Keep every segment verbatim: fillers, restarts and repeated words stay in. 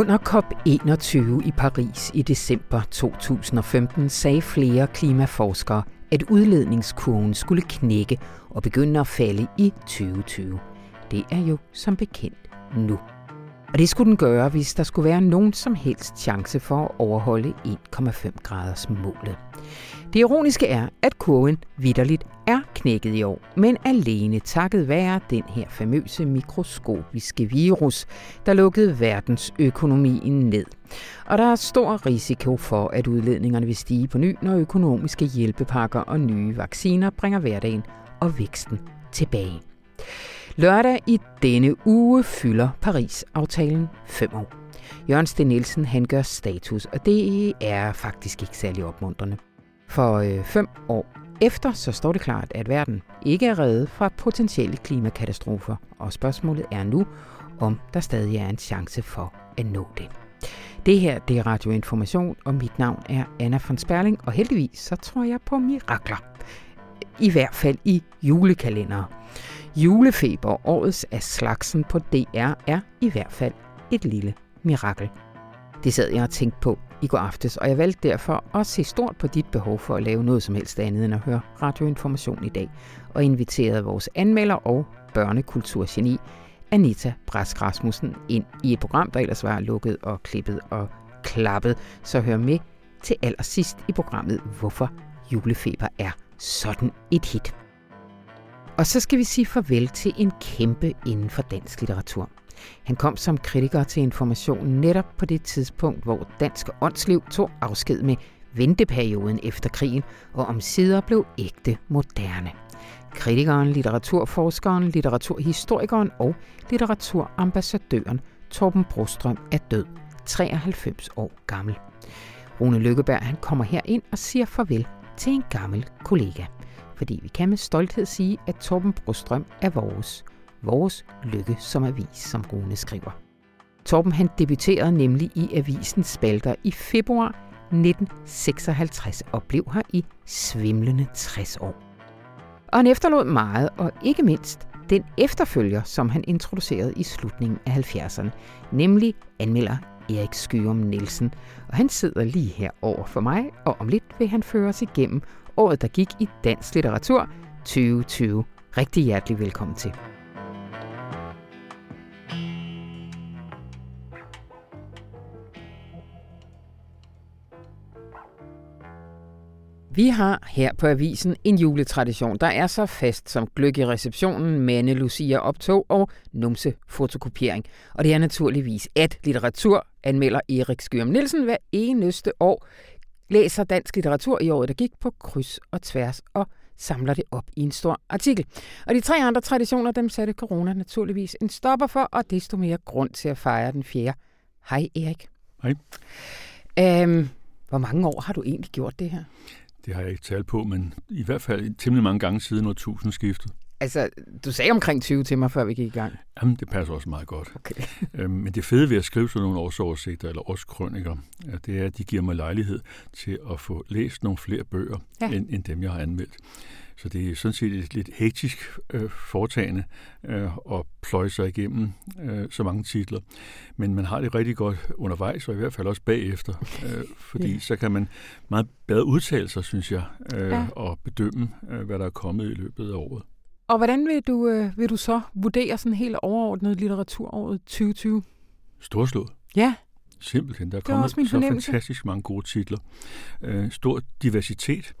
Under COP enogtyve i Paris i december to tusind og femten sagde flere klimaforskere, at udledningskurven skulle knække og begynde at falde i tyve tyve. Det er jo som bekendt nu. Og det skulle den gøre, hvis der skulle være nogen som helst chance for at overholde en komma fem graders målet. Det ironiske er, at kurven vitterligt er knækket i år, men alene takket være den her famøse mikroskopiske virus, der lukkede verdensøkonomien ned. Og der er stor risiko for, at udledningerne vil stige på ny, når økonomiske hjælpepakker og nye vacciner bringer hverdagen og væksten tilbage. Lørdag i denne uge fylder Paris-aftalen fem år. Jørgen Steen Nielsen han gør status, og det er faktisk ikke særlig opmuntrende. For øh, fem år efter, så står det klart, at verden ikke er reddet fra potentielle klimakatastrofer, og spørgsmålet er nu, om der stadig er en chance for at nå det. Det her, det er Radio Information, og mit navn er Anna von Sperling, og heldigvis så tror jeg på mirakler. I hvert fald i julekalendere. Julefeber, årets af slagsen på D R, er i hvert fald et lille mirakel. Det sad jeg og tænkte på i går aftes, og jeg valgte derfor at se stort på dit behov for at lave noget som helst andet end at høre radioinformation i dag, og inviterede vores anmelder og børnekulturgeni Anita Brask Rasmussen ind i et program, der ellers var lukket og klippet og klappet. Så hør med til allersidst i programmet, hvorfor julefeber er sådan et hit. Og så skal vi sige farvel til en kæmpe inden for dansk litteratur. Han kom som kritiker til Information netop på det tidspunkt, hvor dansk åndsliv tog afsked med venteperioden efter krigen og omsider blev ægte moderne. Kritikeren, litteraturforskeren, litteraturhistorikeren og litteraturambassadøren Torben Brostrøm er død, treoghalvfems år gammel. Rune Lykkeberg han kommer her ind og siger farvel til en gammel kollega. Fordi vi kan med stolthed sige, at Torben Brostrøm er vores. Vores lykke som avis, som Rune skriver. Torben han debuterede nemlig i avisens spalter i februar nitten seksoghalvtreds og blev her i svimlende tres år. Og han efterlod meget, og ikke mindst den efterfølger, som han introducerede i slutningen af halvfjerdserne, nemlig anmelder Erik Skyum-Nielsen. Og han sidder lige her over for mig, og om lidt vil han føre os igennem året, der gik i dansk litteratur tyve tyve. Rigtig hjertelig velkommen til. Vi har her på avisen en juletradition, der er så fast som gløgg i receptionen, mande, lucia, optog og numse fotokopiering. Og det er naturligvis, at litteraturanmelder Erik Skyum-Nielsen hver eneste år læser dansk litteratur i året, der gik på kryds og tværs og samler det op i en stor artikel. Og de tre andre traditioner, dem satte corona naturligvis en stopper for, og desto mere grund til at fejre den fjerde. Hej Erik. Hej. Øhm, hvor mange år har du egentlig gjort det her? Det har jeg ikke talt på, men i hvert fald temmelig mange gange siden årtusindskiftet. Altså, du sagde omkring tyve til mig, før vi gik i gang. Jamen, det passer også meget godt. Okay. øhm, men det fede ved at skrive sådan nogle årsoversigter eller årskrøniker, det er, at de giver mig lejlighed til at få læst nogle flere bøger, ja. end, end dem, jeg har anmeldt. Så det er sådan set et lidt hektisk øh, foretagende øh, at pløje sig igennem øh, så mange titler. Men man har det rigtig godt undervejs, og i hvert fald også bagefter, øh, fordi ja. så kan man meget bedre udtale sig, synes jeg, øh, ja. og bedømme, øh, hvad der er kommet i løbet af året. Og hvordan vil du, øh, vil du så vurdere sådan helt overordnet litteraturåret tyve tyve? Storslået. Ja. Simpelthen. Der er kommet så fantastisk mange gode titler. Øh, stor diversitet.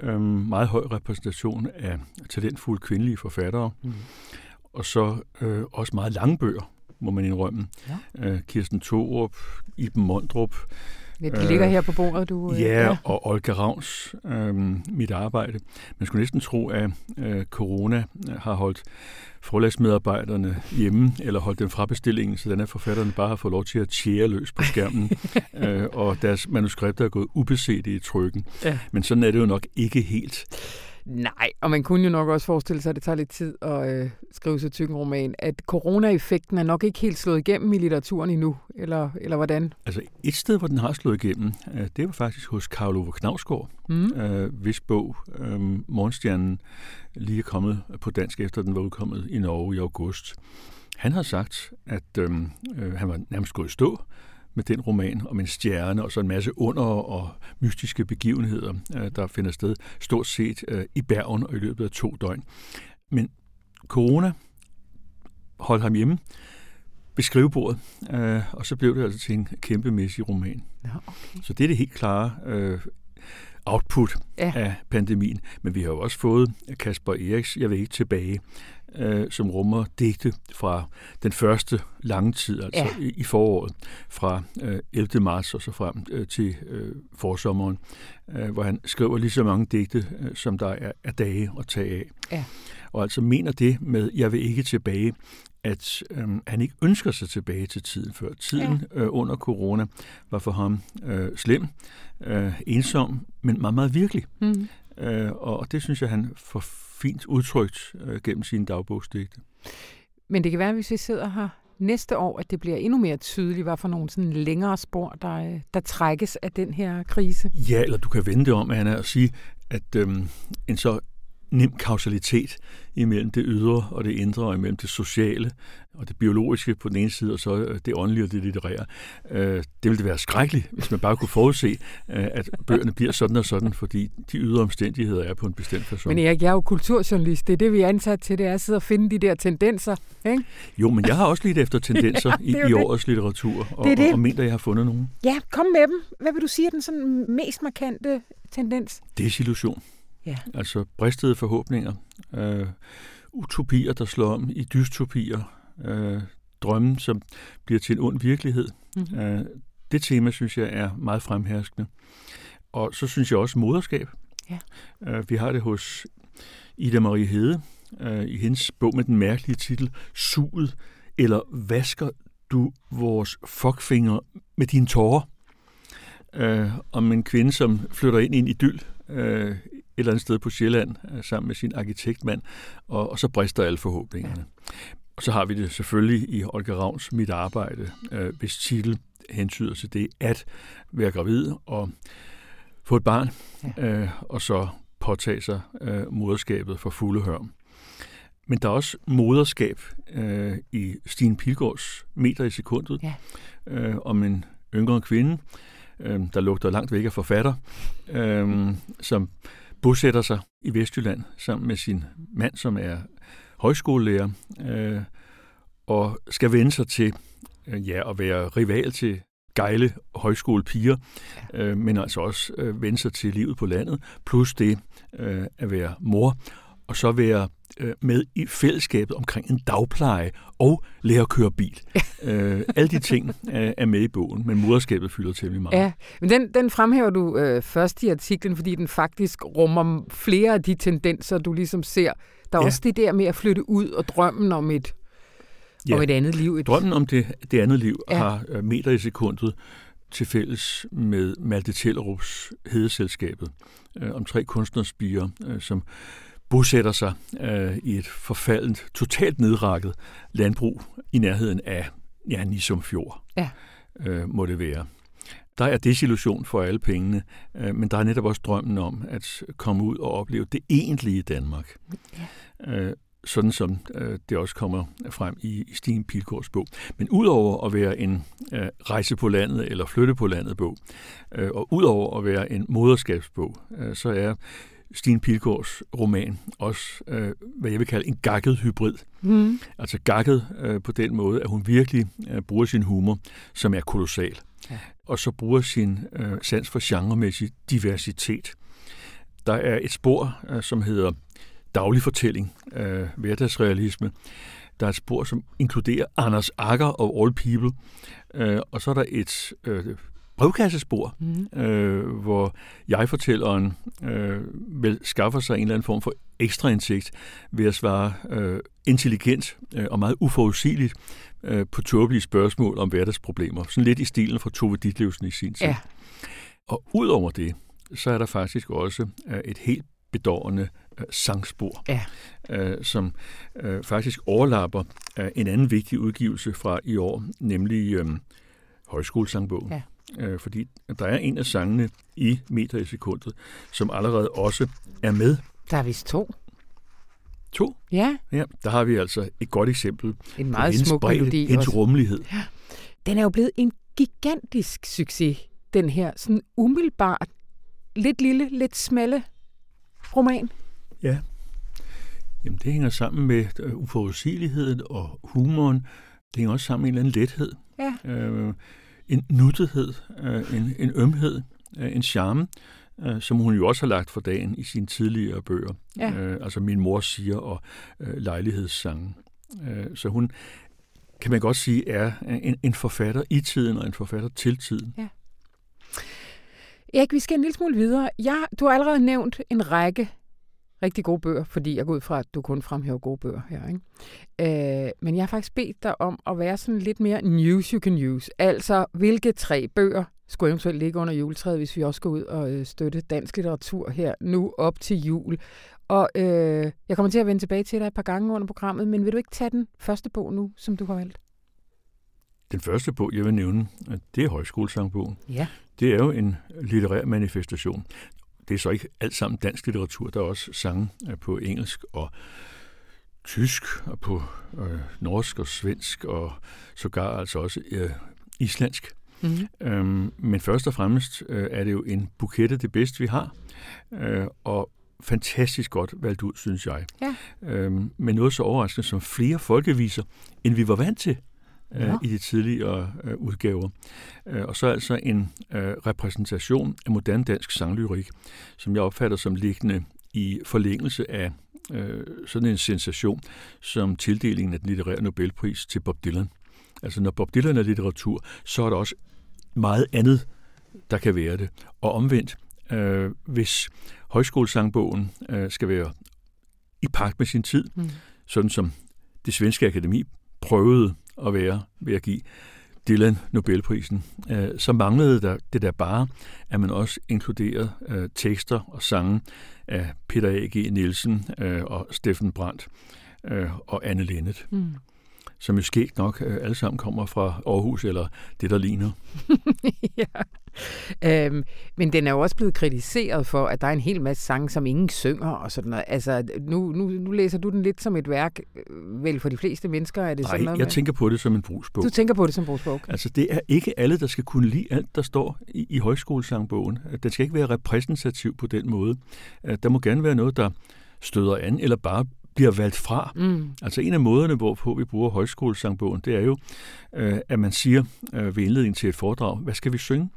Øh, meget høj repræsentation af talentfulde kvindelige forfattere. Mm. Og så øh, også meget lange bøger, må man indrømme. Ja. Øh, Kirsten Thorup, Iben Mondrup. Ja, de ligger her på bordet, du... Ja, ja. Og Olga Ravns øh, Mit arbejde. Man skulle næsten tro, at øh, corona har holdt forlagsmedarbejderne hjemme, eller holdt dem fra bestillingen, sådan at forfatterne bare har fået lov til at tjære løs på skærmen, øh, og deres manuskripter er gået ubesete i trykken. Ja. Men sådan er det jo nok ikke helt. Nej, og man kunne jo nok også forestille sig, at det tager lidt tid at øh, skrive så tyk en roman, at corona-effekten er nok ikke helt slået igennem i litteraturen endnu, eller, eller hvordan? Altså et sted, hvor den har slået igennem, øh, det var faktisk hos Karl-Ove Knavsgaard, mm. øh, hvis bog øh, Morgenstjernen lige er kommet på dansk, efter den var udkommet i Norge i august. Han har sagt, at øh, øh, han var nærmest gået i stå, med den roman om en stjerne og så en masse under- og mystiske begivenheder, der finder sted stort set i Bergen og i løbet af to døgn. Men corona holdt ham hjemme ved skrivebordet, øh, og så blev det altså til en kæmpemæssig roman. Ja, okay. Så det er det helt klare øh, output ja. af pandemien. Men vi har jo også fået Kasper Eriks Jeg vil ikke tilbage, øh, som rummer digte fra den første lange tid, altså ja. i, i foråret, fra øh, ellevte marts og så frem øh, til øh, forsommeren, øh, hvor han skriver lige så mange digte, øh, som der er, er dage at tage af. Ja. Og altså mener det med Jeg vil ikke tilbage, at øh, han ikke ønsker sig tilbage til tiden før. Tiden ja. øh, under corona var for ham øh, slem, øh, ensom, men meget, meget virkelig. Mm. Øh, og det synes jeg, han får fint udtrykt øh, gennem sine dagbogsdigte. Men det kan være, hvis vi sidder her næste år, at det bliver endnu mere tydeligt, hvad for nogle sådan længere spor, der, der trækkes af den her krise. Ja, eller du kan vende det om, Anna, og sige, at øh, en så nem kausalitet imellem det ydre og det indre, og imellem det sociale og det biologiske på den ene side, og så det åndelige og det litterære. Det ville være skrækkeligt, hvis man bare kunne forudse, at bøgerne bliver sådan og sådan, fordi de ydre omstændigheder er på en bestemt person. Men Erik, jeg er jo kulturjournalist. Det er det, vi er ansat til, det er at sidde og finde de der tendenser, ikke? Jo, men jeg har også lidt efter tendenser ja, i, i årets litteratur, og, det det. og, og mener, jeg har fundet nogen. Ja, kom med dem. Hvad vil du sige er den sådan mest markante tendens? Desillusion. Ja. Altså bristede forhåbninger, øh, utopier, der slår om i dystopier, øh, drømmen, som bliver til en ond virkelighed. Mm-hmm. Øh, det tema, synes jeg, er meget fremherskende. Og så synes jeg også moderskab. Ja. Øh, vi har det hos Ida-Marie Hede, øh, i hendes bog med den mærkelige titel Suget, eller Vasker du vores fuckfinger med dine tårer? Øh, om en kvinde, som flytter ind i en idyl, øh, et eller andet sted på Sjælland, sammen med sin arkitektmand, og, og så brister alle forhåbningerne. Ja. Og så har vi det selvfølgelig i Olga Ravns Mit arbejde, øh, hvis titel hentyder til det at være gravid og få et barn, ja. øh, og så påtage sig øh, moderskabet for fulde hørm. Men der er også moderskab øh, i Stine Pilgaards Meter i sekundet, ja. øh, om en yngre kvinde, øh, der lugter langt væk af forfatter, øh, som bosætter sig i Vestjylland sammen med sin mand, som er højskolelærer, øh, og skal vende sig til øh, ja, at være rival til gejle højskolepiger, øh, men altså også øh, vende sig til livet på landet, plus det øh, at være mor, og så være øh, med i fællesskabet omkring en dagpleje og lære at køre bil. øh, alle de ting øh, er med i bogen, men moderskabet fylder temmelig meget. Ja, men den, den fremhæver du øh, først i artiklen, fordi den faktisk rummer flere af de tendenser, du ligesom ser. Der er ja. også det der med at flytte ud og drømmen om et, ja. om et andet liv. Et... Drømmen om det, det andet liv ja. har øh, Meter i sekundet til fælles med Malte Tellerups Hedeselskabet, øh, om tre kunstnerspirer, øh, som bosætter sig øh, i et forfaldent, totalt nedrakket landbrug i nærheden af ja, Nisum Fjord, ja. øh, må det være. Der er desillusion for alle pengene, øh, men der er netop også drømmen om at komme ud og opleve det egentlige Danmark. Ja. Øh, sådan som øh, det også kommer frem i, i Stine Pilgaards bog. Men udover at være en øh, rejse på landet eller flytte på landet bog, øh, og udover at være en moderskabsbog, øh, så er Stine Pilgaards roman også, øh, hvad jeg vil kalde en gakket hybrid. Mm. Altså gakket øh, på den måde, at hun virkelig øh, bruger sin humor, som er kolossal. Ja. Og så bruger sin øh, sans for genremæssig diversitet. Der er et spor, øh, som hedder daglig fortælling, øh, hverdagsrealisme. Der er et spor, som inkluderer Anders Agger og All People. Øh, og så er der et... Øh, brevkassespor, mm. øh, hvor jeg-fortælleren øh, vel skaffer sig en eller anden form for ekstra indsigt ved at svare øh, intelligent øh, og meget uforudsigeligt øh, på tåbelige spørgsmål om hverdagsproblemer. Sådan lidt i stilen fra Tove Ditlevsen i sin tid. Ja. Og ud over det, så er der faktisk også øh, et helt bedårende øh, sangspor, ja. øh, som øh, faktisk overlapper øh, en anden vigtig udgivelse fra i år, nemlig øh, Højskolesangbogen. Ja. Fordi der er en af sangene i Meter i sekundet, som allerede også er med. Der er vist to. To? Ja. Ja, der har vi altså et godt eksempel. En meget smuk melodi. Hendes rummelighed. Ja. Den er jo blevet en gigantisk succes, den her sådan umiddelbart, lidt lille, lidt smalle roman? Ja, jamen det hænger sammen med uforudsigeligheden og humoren. Det hænger også sammen med en eller anden lethed, ja. øh, en nuttighed, øh, en, en ømhed, øh, en charme, øh, som hun jo også har lagt for dagen i sine tidligere bøger. Ja. Øh, altså Min mor siger og øh, Lejlighedssangen. Øh, så hun, kan man godt sige, er en, en forfatter i tiden og en forfatter til tiden. Ja. Erik, vi skal en lille smule videre. Jeg, du har allerede nævnt en række rigtig gode bøger, fordi jeg går ud fra, at du kun fremhæver gode bøger her, ikke? Øh, men jeg har faktisk bedt dig om at være sådan lidt mere news you can use. Altså, hvilke tre bøger skulle eventuelt ligge under juletræet, hvis vi også går ud og støtte dansk litteratur her nu op til jul. Og øh, jeg kommer til at vende tilbage til dig et par gange under programmet, men vil du ikke tage den første bog nu, som du har valgt? Den første bog, jeg vil nævne, det er Højskolesangbogen. Ja. Det er jo en litterær manifestation. Det er så ikke alt sammen dansk litteratur. Der er også sange på engelsk og tysk og på øh, norsk og svensk og sågar altså også øh, islandsk. Mm-hmm. Øhm, men først og fremmest øh, er det jo en buket af det bedste, vi har. Øh, og fantastisk godt valgt ud, synes jeg. Ja. Øhm, men noget så overraskende som flere folkeviser, end vi var vant til. Ja. I de tidligere øh, udgaver. Øh, og så altså en øh, repræsentation af moderne dansk sanglyrik, som jeg opfatter som liggende i forlængelse af øh, sådan en sensation som tildelingen af den litterære Nobelpris til Bob Dylan. Altså når Bob Dylan er litteratur, så er der også meget andet, der kan være det. Og omvendt, øh, hvis højskolesangbogen øh, skal være i pagt med sin tid, mm. sådan som det svenske akademi prøvede at være ved at give Dylan Nobelprisen, så manglede der det der bare, at man også inkluderede tekster og sange af Peter A G Nielsen og Steffen Brandt og Anne Linnet, mm. som jo skægt nok alle sammen kommer fra Aarhus eller det, der ligner. ja. øhm, men den er jo også blevet kritiseret for, at der er en hel masse sange, som ingen synger og sådan noget. Altså, nu, nu, nu læser du den lidt som et værk, vel for de fleste mennesker er det sådan. Nej, noget? Nej, jeg med... tænker på det som en brugsbog. Du tænker på det som en brugsbog? Okay. Altså, det er ikke alle, der skal kunne lide alt, der står i, i højskolesangbogen. Den skal ikke være repræsentativ på den måde. Der må gerne være noget, der støder an eller bare bliver valgt fra. Mm. Altså en af måderne, hvorpå vi bruger højskolesangbogen, det er jo, øh, at man siger øh, ved indledningen til et foredrag, hvad skal vi synge?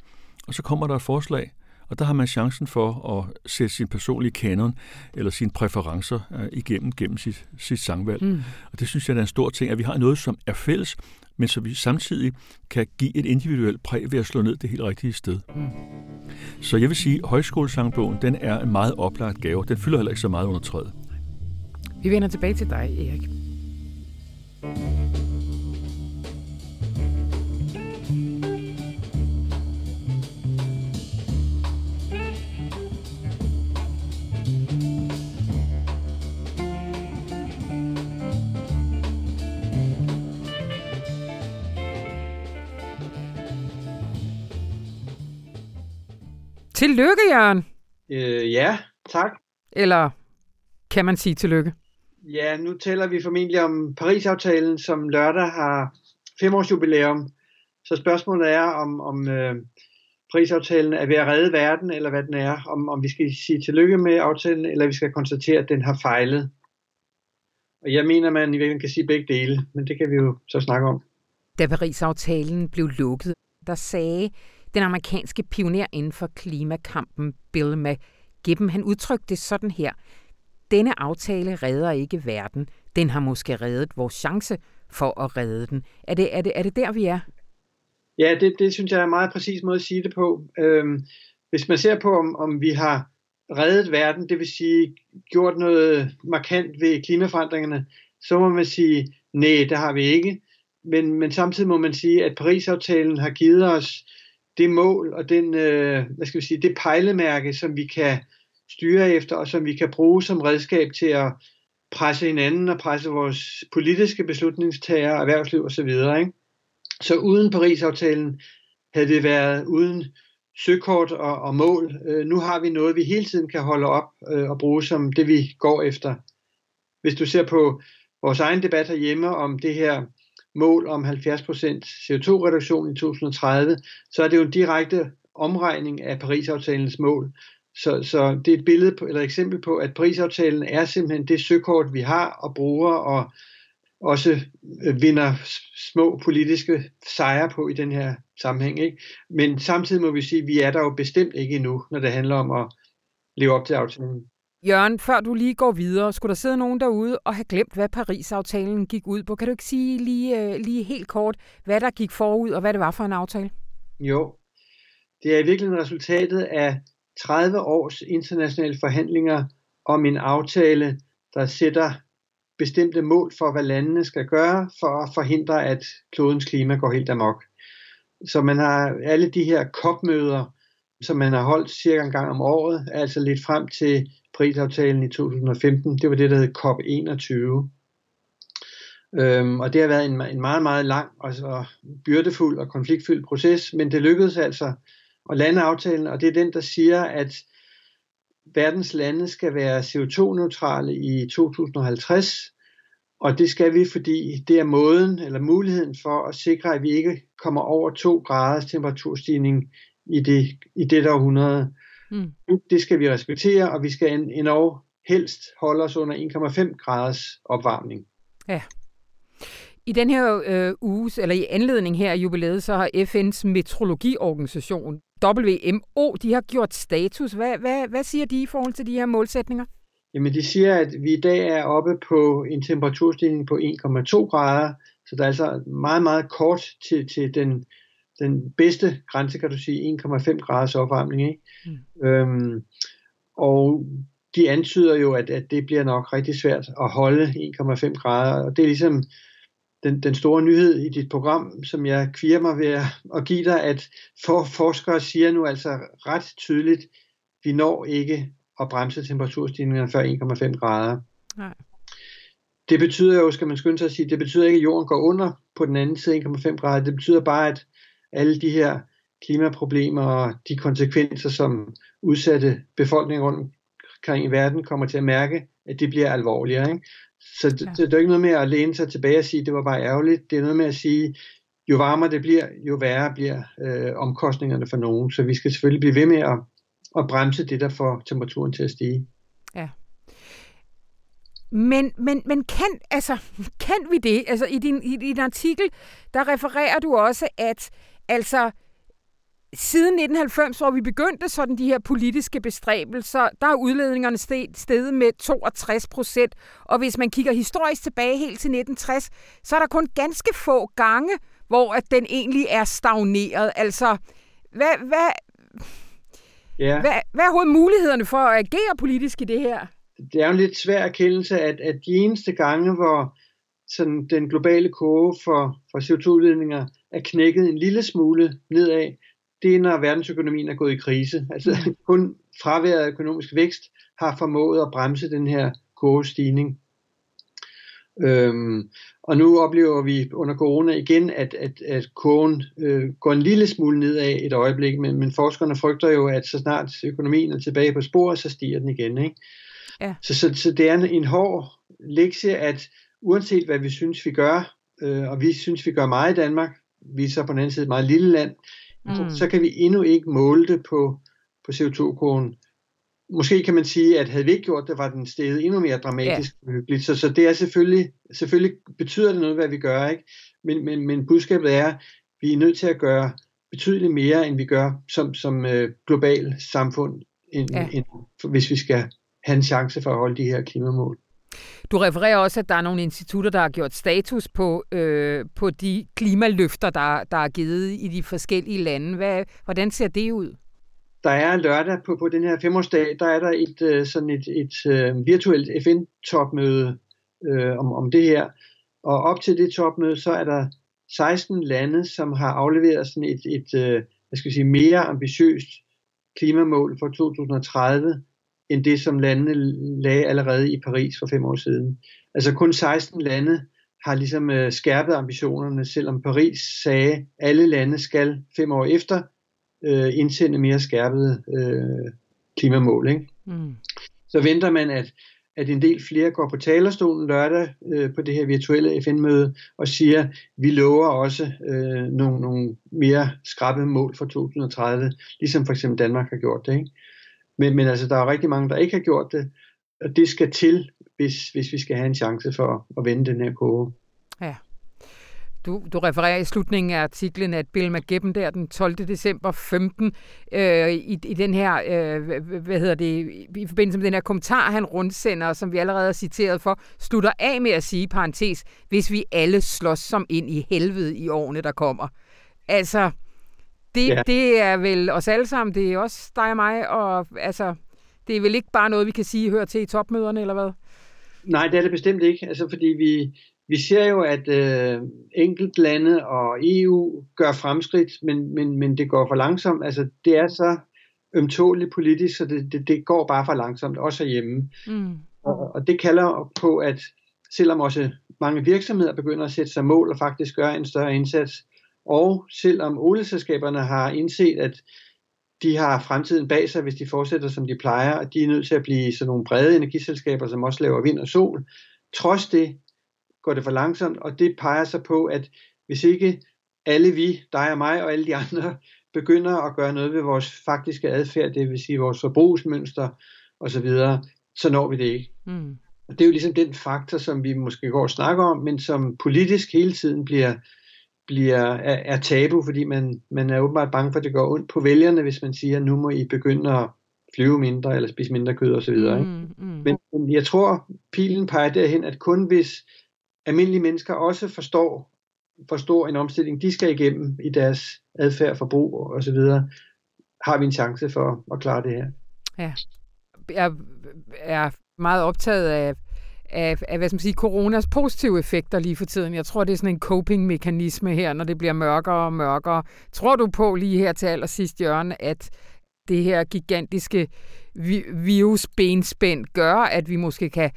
Og så kommer der et forslag, og der har man chancen for at sætte sin personlige kanon eller sine præferencer øh, igennem gennem sit, sit sangvalg. Mm. Og det synes jeg er en stor ting, at vi har noget, som er fælles, men som vi samtidig kan give et individuelt præg ved at slå ned det helt rigtige sted. Mm. Så jeg vil sige, at højskolesangbogen, den er en meget oplagt gave. Den fylder heller ikke så meget under træet. Vi vender tilbage til dig, Erik. Tillykke, Jørgen. Øh, ja, tak. Eller kan man sige tillykke? Ja, nu taler vi formentlig om Paris-aftalen, som lørdag har femårsjubilæum. Så spørgsmålet er, om, om øh, Paris-aftalen er ved at redde verden, eller hvad den er. Om, om vi skal sige tillykke med aftalen, eller vi skal konstatere, at den har fejlet. Og jeg mener, man i virkeligheden kan sige begge dele, men det kan vi jo så snakke om. Da Paris-aftalen blev lukket, der sagde den amerikanske pioner inden for klimakampen, Bill McKibben, han udtrykte det sådan her: denne aftale redder ikke verden. Den har måske reddet vores chance for at redde den. Er det, er det, er det der, vi er? Ja, det, det synes jeg er en meget præcis måde at sige det på. Øhm, hvis man ser på, om, om vi har reddet verden, det vil sige gjort noget markant ved klimaforandringerne, så må man sige, nej, det har vi ikke. Men, men samtidig må man sige, at Paris-aftalen har givet os det mål og den, øh, hvad skal vi sige, det pejlemærke, som vi kan styre efter, og som vi kan bruge som redskab til at presse hinanden og presse vores politiske beslutningstagere, erhvervsliv osv. Ikke? Så uden Paris-aftalen havde det været uden søkort og, og mål. Øh, nu har vi noget, vi hele tiden kan holde op øh, og bruge som det, vi går efter. Hvis du ser på vores egen debat herhjemme om det her mål om halvfjerds procent C O to reduktion i tyve tredive, så er det jo en direkte omregning af Paris-aftalens mål. Så, så det er et billede på, eller et eksempel på, at Paris-aftalen er simpelthen det søkort, vi har og bruger og også vinder små politiske sejre på i den her sammenhæng, ikke? Men samtidig må vi sige, at vi er der jo bestemt ikke endnu, når det handler om at leve op til aftalen. Jørgen, før du lige går videre, skulle der sidde nogen derude og have glemt, hvad Paris-aftalen gik ud på? Kan du ikke sige lige, lige helt kort, hvad der gik forud, og hvad det var for en aftale? Jo, det er i virkeligheden resultatet af tredive års internationale forhandlinger om en aftale, der sætter bestemte mål for, hvad landene skal gøre for at forhindre, at klodens klima går helt amok. Så man har alle de her COP-møder, som man har holdt cirka en gang om året, altså lidt frem til Paris-aftalen i to tusind og femten. Det var det, der hed COP enogtyve. Øhm, og det har været en, en meget, meget lang og så byrdefuld og konfliktfyldt proces, men det lykkedes altså at lande aftalen, og det er den, der siger, at verdens lande skal være C O to neutrale i to tusind og halvtreds, og det skal vi, fordi det er måden eller muligheden for at sikre, at vi ikke kommer over to graders temperaturstigning i det, i det der århundrede. Mm. Det skal vi respektere, og vi skal en, endnu helst holde os under en komma fem graders opvarmning. Ja. I den her øh, uges, eller i anledning her af jubilæet, så har F N's meteorologiorganisation W M O, de har gjort status. Hvad, hvad, hvad siger de i forhold til de her målsætninger? Jamen, de siger, at vi i dag er oppe på en temperaturstigning på en komma to grader, så der er altså meget, meget kort til, til den, den bedste grænse, kan du sige, en komma fem graders opvarmning, ikke? Mm. Øhm, og de antyder jo, at, at det bliver nok rigtig svært at holde en komma fem grader, og det er ligesom Den, den store nyhed i dit program, som jeg kvier mig ved at, at give dig, at for, forskere siger nu altså ret tydeligt, vi når ikke at bremse temperaturstigningerne før en komma fem grader. Nej. Det betyder jo, skal man skynde sig at sige, det betyder ikke, at jorden går under på den anden side en komma fem grader. Det betyder bare, at alle de her klimaproblemer og de konsekvenser, som udsatte befolkningen rundt omkring i verden kommer til at mærke, at det bliver alvorligere, ikke? Så det, ja. det er jo ikke noget med at læne sig tilbage og sige, det var bare ærgerligt. Det er noget med at sige, jo varmere det bliver, jo værre bliver øh, omkostningerne for nogen. Så vi skal selvfølgelig blive ved med at, at bremse det, der får temperaturen til at stige. Ja. Men, men, men kan, altså, kan vi det? Altså, i, din, i din artikel, der refererer du også, at altså, siden nitten halvfems, hvor vi begyndte sådan de her politiske bestræbelser, der er udledningerne steget med toogtres procent. Og hvis man kigger historisk tilbage helt til nitten tres, så er der kun ganske få gange, hvor at den egentlig er stagneret. Altså, hvad, hvad, ja. hvad, hvad er hovedmulighederne for at agere politisk i det her? Det er jo en lidt svær erkendelse, at, at de eneste gange, hvor sådan den globale kurve for, for C O to udledninger er knækket en lille smule nedad, det er, når verdensøkonomien er gået i krise. Altså kun fraværet af økonomisk vækst har formået at bremse den her kurvestigning. Øhm, og nu oplever vi under corona igen, at, at, at kurven øh, går en lille smule nedad et øjeblik, men, men forskerne frygter jo, at så snart økonomien er tilbage på sporet, så stiger den igen, ikke? Ja. Så, så, så det er en, en hård lektie, at uanset hvad vi synes, vi gør, øh, og vi synes, vi gør meget i Danmark, vi er så på den anden side et meget lille land, Mm. så kan vi endnu ikke måle det på, på C O to kurven. Måske kan man sige, at havde vi ikke gjort det, var den steget endnu mere dramatisk og hyggeligt. Så, så det er selvfølgelig, selvfølgelig betyder det noget, hvad vi gør, ikke? Men, men, men budskabet er, at vi er nødt til at gøre betydeligt mere, end vi gør som, som øh, global samfund, end, ja. end, hvis vi skal have en chance for at holde de her klimamål. Du refererer også, at der er nogle institutter, der har gjort status på, øh, på de klimaløfter, der, der er givet i de forskellige lande. Hvad, hvordan ser det ud? Der er lørdag på, på den her femårsdag, der er der et, sådan et, et, et virtuelt F N-topmøde øh, om, om det her. Og op til det topmøde, så er der seksten lande, som har afleveret sådan et, et øh, hvad skal vi sige, mere ambitiøst klimamål for to tusind og tredive, end det, som landene lagde allerede i Paris for fem år siden. Altså kun seksten lande har ligesom øh, skærpet ambitionerne, selvom Paris sagde, at alle lande skal fem år efter øh, indsende mere skærpede øh, klimamål, ikke? Mm. Så venter man, at, at en del flere går på talerstolen lørdag øh, på det her virtuelle F N-møde og siger, vi lover også øh, nogle, nogle mere skrappe mål for tyve tredive, ligesom for eksempel Danmark har gjort det. Ikke? Men, men altså, der er rigtig mange, der ikke har gjort det, og det skal til, hvis, hvis vi skal have en chance for at vende den her kurve. Ja. Du, du refererer i slutningen af artiklen, at Bill McKibben der den tolvte december femten øh, i, i den her, øh, hvad hedder det, i forbindelse med den her kommentar, han rundsender, som vi allerede har citeret for, slutter af med at sige, parentes, hvis vi alle slås som ind i helvede i årene, der kommer. Altså, det, ja. det er vel os alle sammen, det er også dig og mig, og altså, det er vel ikke bare noget, vi kan sige, hører til i topmøderne, eller hvad? Nej, det er det bestemt ikke, altså fordi vi... Vi ser jo, at øh, enkeltlande og E U gør fremskridt, men, men, men det går for langsomt. Altså, det er så ømtåligt politisk, så det, det, det går bare for langsomt, også herhjemme. Mm. Og, og det kalder på, at selvom også mange virksomheder begynder at sætte sig mål og faktisk gøre en større indsats, og selvom olieselskaberne har indset, at de har fremtiden bag sig, hvis de fortsætter, som de plejer, og de er nødt til at blive sådan nogle brede energiselskaber, som også laver vind og sol, trods det, går det for langsomt, og det peger sig på, at hvis ikke alle vi, dig og mig og alle de andre, begynder at gøre noget ved vores faktiske adfærd, det vil sige vores forbrugsmønster osv., så når vi det ikke. Mm. Og det er jo ligesom den faktor, som vi måske går og snakker om, men som politisk hele tiden bliver, bliver er tabu, fordi man, man er åbenbart bange for, at det går ondt på vælgerne, hvis man siger, at nu må I begynde at flyve mindre eller spise mindre kød osv. Mm, mm. Men, men jeg tror, pilen peger derhen, at kun hvis almindelige mennesker også forstår, forstår en omstilling, de skal igennem i deres adfærd, forbrug og så videre, har vi en chance for at klare det her. Ja. Jeg er meget optaget af, af, af hvad skal man sige, coronas positive effekter lige for tiden. Jeg tror, det er sådan en coping-mekanisme her, når det bliver mørkere og mørkere. Tror du på lige her til allersidst, Jørgen, at det her gigantiske virusbenspænd gør, at vi måske kan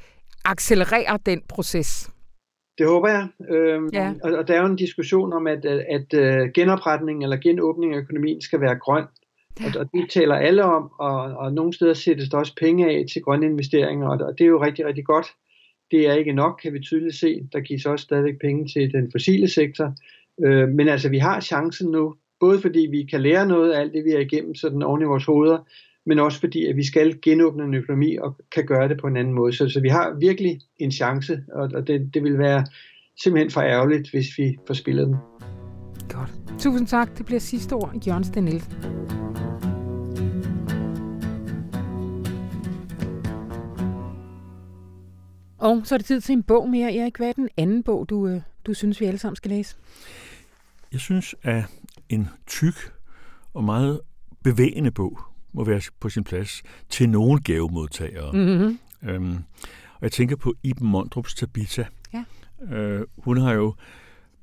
accelerere den proces? Det håber jeg. Øhm, ja. og, og der er jo en diskussion om, at, at, at genopretning eller genåbning af økonomien skal være grøn. Og, og det taler alle om, og, og nogle steder sættes der også penge af til grønne investeringer, og, og det er jo rigtig, rigtig godt. Det er ikke nok, kan vi tydeligt se. Der gives også stadigvæk penge til den fossile sektor. Øh, men altså, vi har chancen nu, både fordi vi kan lære noget af alt det, vi er igennem sådan oven i vores hoveder, men også fordi, at vi skal genåbne en økonomi og kan gøre det på en anden måde. Så, så vi har virkelig en chance, og, og det, det vil være simpelthen for ærgerligt, hvis vi forspillede den. Godt. Tusind tak. Det bliver sidste ord, Jørgen Steen Nielsen. Og så er det tid til en bog mere. Erik, hvad er den anden bog, du, du synes, vi alle sammen skal læse? Jeg synes, at en tyk og meget bevægende bog må være på sin plads til nogle gavemodtagere. Mm-hmm. Øhm, og jeg tænker på Iben Mondrups Tabitha. Ja. Øh, hun har jo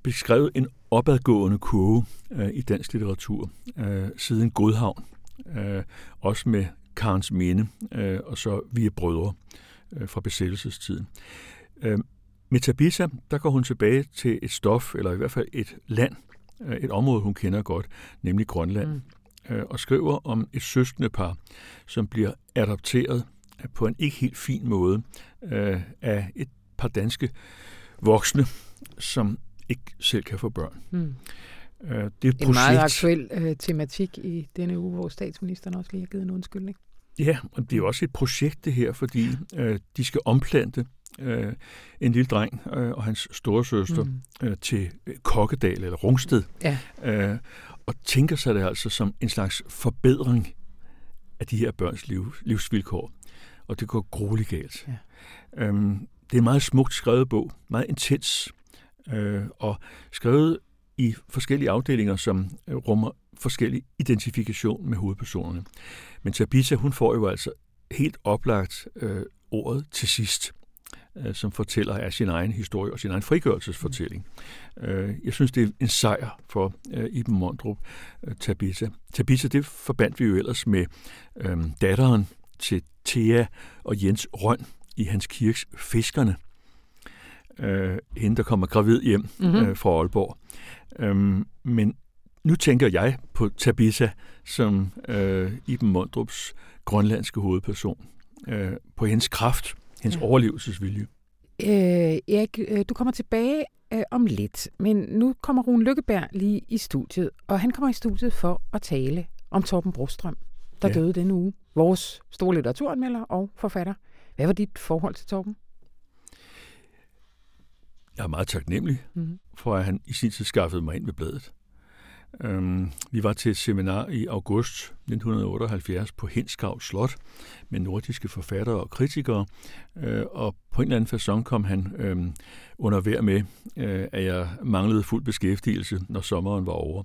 beskrevet en opadgående kurve øh, i dansk litteratur øh, siden Godhavn. Øh, også med Karens Minde øh, og så Via Brødre øh, fra besættelsestiden. Øh, med Tabitha, der går hun tilbage til et stof, eller i hvert fald et land, øh, et område, hun kender godt, nemlig Grønland. Mm. Og skriver om et søskendepar, som bliver adopteret på en ikke helt fin måde øh, af et par danske voksne, som ikke selv kan få børn. Mm. Øh, det er et projekt. En meget aktuel øh, tematik i denne uge, hvor statsministeren også lige har givet en undskyldning. Ja, og det er også et projekt det her, fordi øh, de skal omplante øh, en lille dreng øh, og hans storesøster mm. øh, til Kokkedal eller Rungsted. Ja. Øh, og tænker sig det altså som en slags forbedring af de her børns liv, livsvilkår. Og det går grueligt galt. Ja. Øhm, det er en meget smukt skrevet bog, meget intens, øh, og skrevet i forskellige afdelinger, som rummer forskellig identifikation med hovedpersonerne. Men Tabitha, hun får jo altså helt oplagt øh, ordet til sidst, øh, som fortæller af sin egen historie og sin egen frigørelsesfortælling. Mm. Øh, jeg synes, det er en sejr for øh, Iben Mondrup, øh, Tabitha. Tabitha, det forbandt vi jo ellers med øh, datteren til Thea og Jens Røn i Hans Kirks Fiskerne. Øh, hende, der kommer gravid hjem mm-hmm. øh, fra Aalborg. Øhm, men nu tænker jeg på Tabitha som øh, Iben Mondrups grønlandske hovedperson. Øh, på hendes kraft, Hendes ja. overlevelsesvilje. Øh, Erik, du kommer tilbage øh, om lidt, men nu kommer Rune Lykkeberg lige i studiet, og han kommer i studiet for at tale om Torben Brostrøm, der ja. døde denne uge. Vores store litteraturanmelder og forfatter. Hvad var dit forhold til Torben? Jeg er meget taknemmelig mm-hmm. for, at han i sin tid skaffede mig ind ved bladet. Um, vi var til et seminar i august nitten otteoghalvfjerds på Hindsgavl Slot med nordiske forfattere og kritikere, øh, og på en eller anden façon kom han øh, under vejr med, øh, at jeg manglede fuld beskæftigelse, når sommeren var over.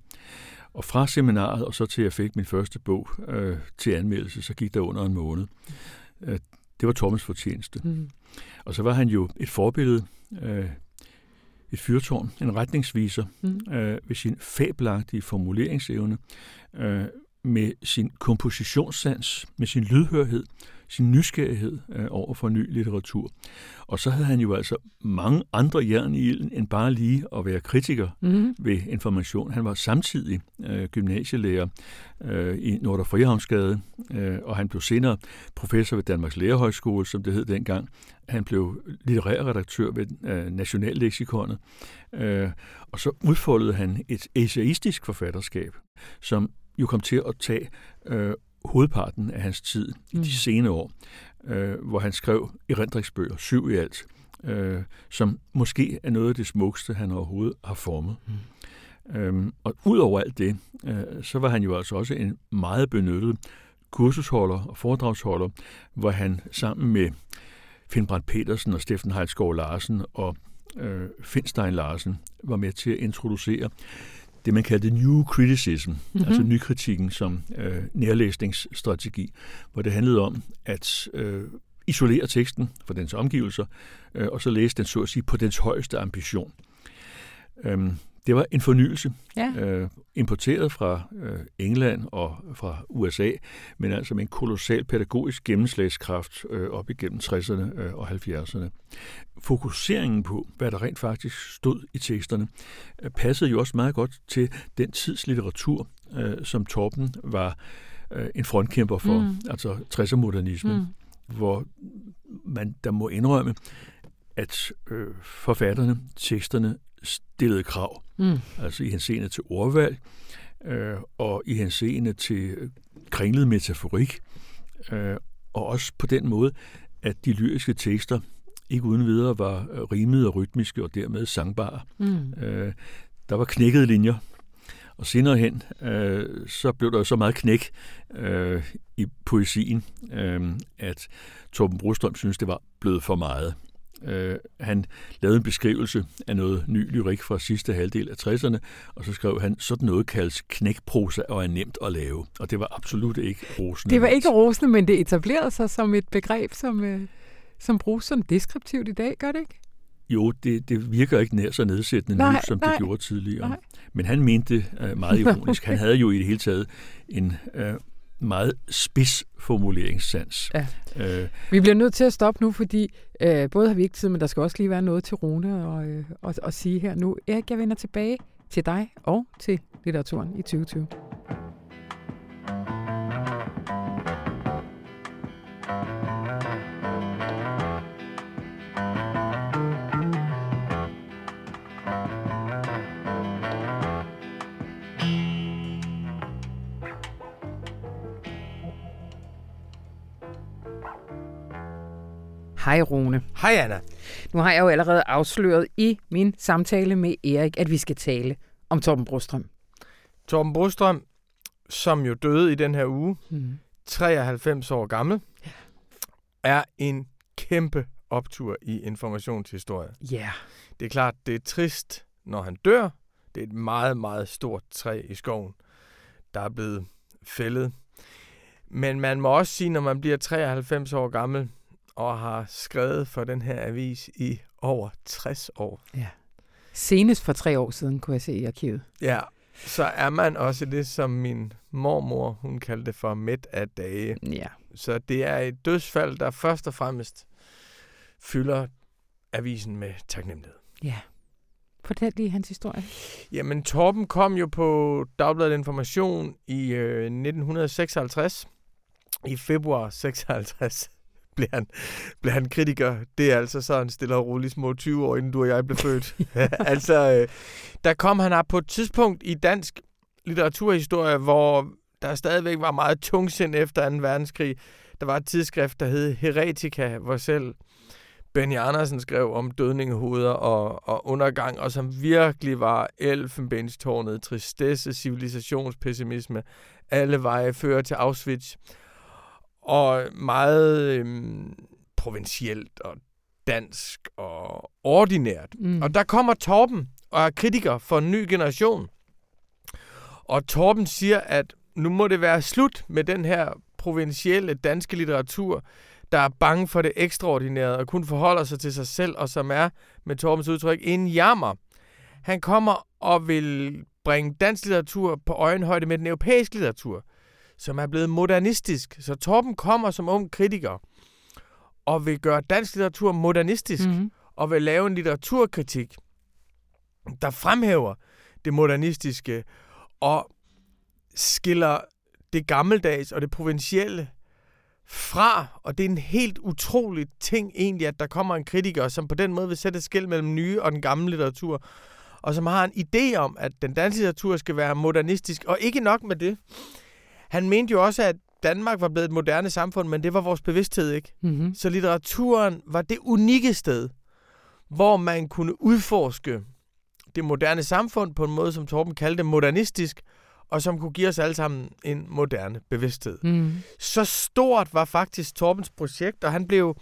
Og fra seminaret og så til jeg fik min første bog øh, til anmeldelse, så gik der under en måned. Øh, det var Torbens fortjeneste. Mm. Og så var han jo et forbillede, øh, et fyrtårn, en retningsviser, mm. øh, ved sin fabelagtige formuleringsevne, øh, med sin kompositionssans, med sin lydhørhed, sin nysgerrighed øh, over for ny litteratur. Og så havde han jo altså mange andre jern i ilden, end bare lige at være kritiker mm. ved Information. Han var samtidig øh, gymnasielærer øh, i Nordre Frihavnsgade, øh, og han blev senere professor ved Danmarks Lærerhøjskole, som det hed dengang. Han blev litterær redaktør ved øh, Nationalleksikon, øh, og så udfoldede han et essayistisk forfatterskab, som jo kom til at tage øh, hovedparten af hans tid i de senere år, øh, hvor han skrev erindringsbøger, syv i alt, øh, som måske er noget af det smukkeste, han overhovedet har formet. Mm. Øhm, og ud over alt det, øh, så var han jo altså også en meget benyttet kursusholder og foredragsholder, hvor han sammen med Finn Brandt Petersen og Steffen Heilsgaard Larsen og øh, Finstein Larsen var med til at introducere det, man kaldte new criticism, mm-hmm. altså nykritikken som øh, nærlæsningsstrategi, hvor det handlede om at øh, isolere teksten fra dens omgivelser, øh, og så læse den, så at sige, på dens højeste ambition. Øhm, det var en fornyelse, ja. øh, importeret fra øh, England og fra U S A, men altså med en kolossal pædagogisk gennemslagskraft øh, op igennem tresserne øh, og halvfjerdserne. Fokuseringen på, hvad der rent faktisk stod i teksterne, øh, passede jo også meget godt til den tids litteratur, øh, som Torben var øh, en frontkæmper for, mm. altså tressermodernismen, mm. hvor man der må indrømme, at øh, forfatterne, teksterne, stillede krav, mm. altså i henseende til ordvalg øh, og i henseende til kringlet metaforik, øh, og også på den måde, at de lyriske tekster ikke uden videre var rimede og rytmiske og dermed sangbare. Mm. Øh, der var knækkede linjer, og senere hen, øh, så blev der jo så meget knæk øh, i poesien, øh, at Torben Brostrøm synes, det var blevet for meget. Uh, han lavede en beskrivelse af noget ny lyrik fra sidste halvdel af tresserne, og så skrev han, sådan noget kaldes knækprosa og er nemt at lave. Og det var absolut ikke rosende. Det var ikke rosende, men det etablerede sig som et begreb, som, uh, som bruges som deskriptivt i dag, gør det ikke? Jo, det, det virker ikke nær så nedsættende nej, nu, som nej, det gjorde tidligere. Nej. Men han mente det uh, meget ironisk. Han havde jo i det hele taget en Uh, meget spids formuleringssans. Ja. Øh, vi bliver nødt til at stoppe nu, fordi øh, både har vi ikke tid, men der skal også lige være noget til Rune og, øh, og, og sige her nu. Erik, jeg vender tilbage til dig og til litteraturen i tyve tyve. Hej Rune. Hej Anna. Nu har jeg jo allerede afsløret i min samtale med Erik, at vi skal tale om Torben Brostrøm. Torben Brostrøm, som jo døde i den her uge, mm. treoghalvfems år gammel, er en kæmpe optur i informationshistorie. Ja. Yeah. Det er klart, det er trist, når han dør. Det er et meget, meget stort træ i skoven, der er blevet fældet. Men man må også sige, når man bliver treoghalvfems år gammel, og har skrevet for den her avis i over tres år. Ja. Senest for tre år siden, kunne jeg se i arkivet. Ja, så er man også det, som min mormor, hun kaldte det for mæt af dage. Ja. Så det er et dødsfald, der først og fremmest fylder avisen med taknemmelighed. Ja. Fortæl lige hans historie. Jamen, Torben kom jo på Dagbladet Information i øh, nitten seksoghalvtreds, i februar seksoghalvtreds. bliver han, bliver han kritiker. Det er altså sådan stille og roligt små tyve år, inden du og jeg blev født. Altså, øh, der kom han op på et tidspunkt i dansk litteraturhistorie, hvor der stadigvæk var meget tungsind efter anden verdenskrig. Der var et tidsskrift, der hed Heretika, hvor selv Benny Andersen skrev om dødningehoveder og, og undergang, og som virkelig var elfenbenstårnet, tristesse, civilisationspessimisme. Alle veje fører til Auschwitz. Og meget øhm, provincielt og dansk og ordinært. Mm. Og der kommer Torben og er kritiker for en ny generation. Og Torben siger, at nu må det være slut med den her provincielle danske litteratur, der er bange for det ekstraordinære og kun forholder sig til sig selv, og som er, med Torbens udtryk, en jammer. Han kommer og vil bringe dansk litteratur på øjenhøjde med den europæiske litteratur, som er blevet modernistisk. Så Torben kommer som ung kritiker og vil gøre dansk litteratur modernistisk, mm-hmm. og vil lave en litteraturkritik, der fremhæver det modernistiske og skiller det gammeldags og det provincielle fra, og det er en helt utrolig ting egentlig, at der kommer en kritiker, som på den måde vil sætte et skel mellem nye og den gamle litteratur, og som har en idé om, at den danske litteratur skal være modernistisk, og ikke nok med det. Han mente jo også, at Danmark var blevet et moderne samfund, men det var vores bevidsthed, ikke? Mm-hmm. Så litteraturen var det unikke sted, hvor man kunne udforske det moderne samfund på en måde, som Torben kaldte modernistisk, og som kunne give os alle sammen en moderne bevidsthed. Mm. Så stort var faktisk Torbens projekt, og han blev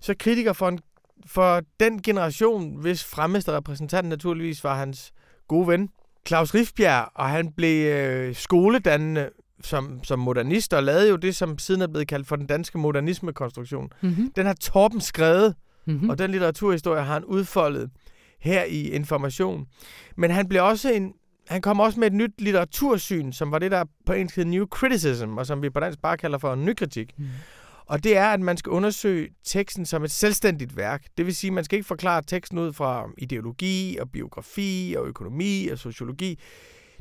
så kritiker for, en, for den generation, hvis fremmeste repræsentant naturligvis var hans gode ven, Klaus Rifbjerg, og han blev øh, skoledannende som, som modernist, og lavede jo det, som siden er blevet kaldt for den danske modernismekonstruktion. Mm-hmm. Den har Torben skrevet, mm-hmm. og den litteraturhistorie har han udfoldet her i Information. Men han blev også en Han kom også med et nyt litteratursyn, som var det, der på engelsk hed New Criticism, og som vi på dansk bare kalder for en ny kritik. Mm. Og det er, at man skal undersøge teksten som et selvstændigt værk. Det vil sige, at man skal ikke forklare teksten ud fra ideologi og biografi og økonomi og sociologi.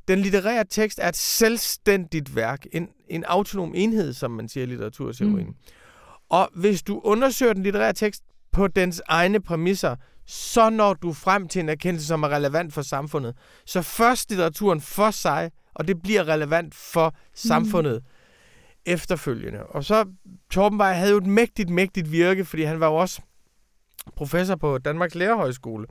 Den litterære tekst er et selvstændigt værk, en, en autonom enhed, som man siger i litteraturteorien. Mm. Og hvis du undersøger den litterære tekst på dens egne præmisser, så når du frem til en erkendelse, som er relevant for samfundet. Så først litteraturen for sig, og det bliver relevant for samfundet mm. efterfølgende. Og så, Torben Brostrøm havde jo et mægtigt, mægtigt virke, fordi han var jo også professor på Danmarks Lærerhøjskole.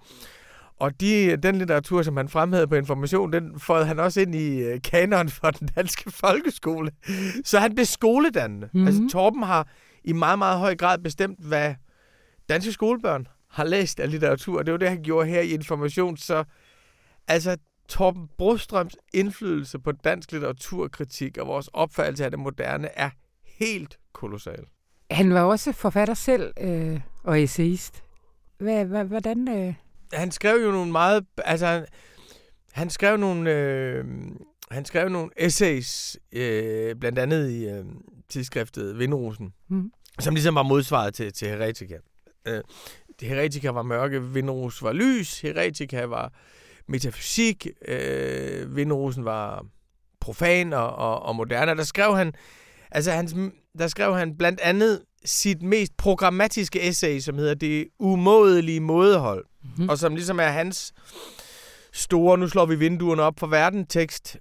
Og de, den litteratur, som han fremhævede på Information, den fåede han også ind i kanonen for den danske folkeskole. Så han blev skoledannende. Mm. Altså, Torben har i meget, meget høj grad bestemt, hvad danske skolebørn har læst af litteratur, det var det, han gjorde her i Information, så altså Torben Brostrøms indflydelse på dansk litteraturkritik og vores opfattelse af det moderne er helt kolossal. Han var også forfatter selv øh, og essayist. Hvad, hvad, hvordan? Øh? Han skrev jo nogle meget, altså han skrev nogle, øh, han skrev nogle essays, øh, blandt andet i øh, tidsskriftet Vindrosen, mm. som ligesom var modsvaret til, til Heretika. Øh, Heretika var mørke, Vindrosen var lys, Heretika var metafysik, øh, Vindrosen var profan og, og, og moderne. Der skrev han, altså hans, der skrev han blandt andet sit mest programmatiske essay, som hedder Det umådelige mådehold, mm-hmm. og som ligesom er hans store, nu slår vi vinduerne op for verden, tekst,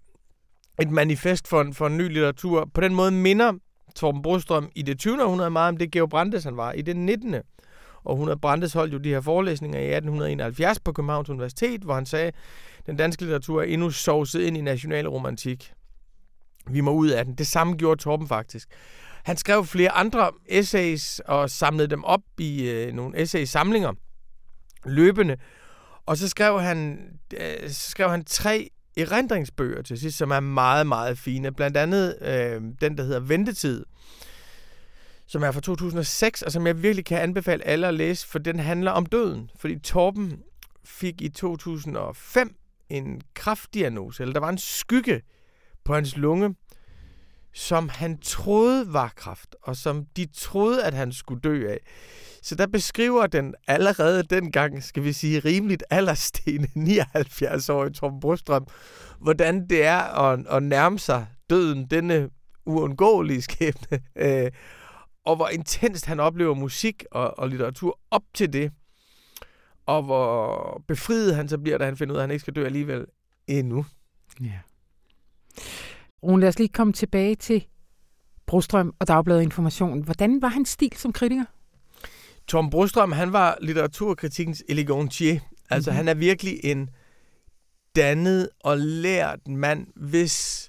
et manifest for en, for en ny litteratur. På den måde minder Torben Brostrøm i det tyvende århundrede meget om det Georg Brandes, han var i det nittende Og hun havde Brandes holdt jo de her forelæsninger i atten enoghalvfjerds på Københavns Universitet, hvor han sagde, at den danske litteratur er endnu sovset ind i nationalromantik. Vi må ud af den. Det samme gjorde Torben faktisk. Han skrev flere andre essays og samlede dem op i øh, nogle essaysamlinger løbende. Og så skrev han, øh, så skrev han tre erindringsbøger til sidst, som er meget, meget fine. Blandt andet øh, den, der hedder Ventetid, som er fra to tusind og seks, og som jeg virkelig kan anbefale alle at læse, for den handler om døden. Fordi Torben fik i to tusind og fem en kræftdiagnose, eller der var en skygge på hans lunge, som han troede var kræft, og som de troede, at han skulle dø af. Så der beskriver den allerede dengang, skal vi sige, rimeligt alderstene nioghalvfjerds-årige Torben Brostrøm, hvordan det er at, at nærme sig døden, denne uundgåelige skæbne. og hvor intenst han oplever musik og, og litteratur op til det, og hvor befriet han så bliver, da han finder ud af, at han ikke skal dø alligevel endnu. Ja. Rune, lad os lige komme tilbage til Brostrøm og Dagbladet Information. Hvordan var hans stil som kritiker? Torben Brostrøm, han var litteraturkritikkens elegantier. Altså, mm-hmm. han er virkelig en dannet og lært mand, hvis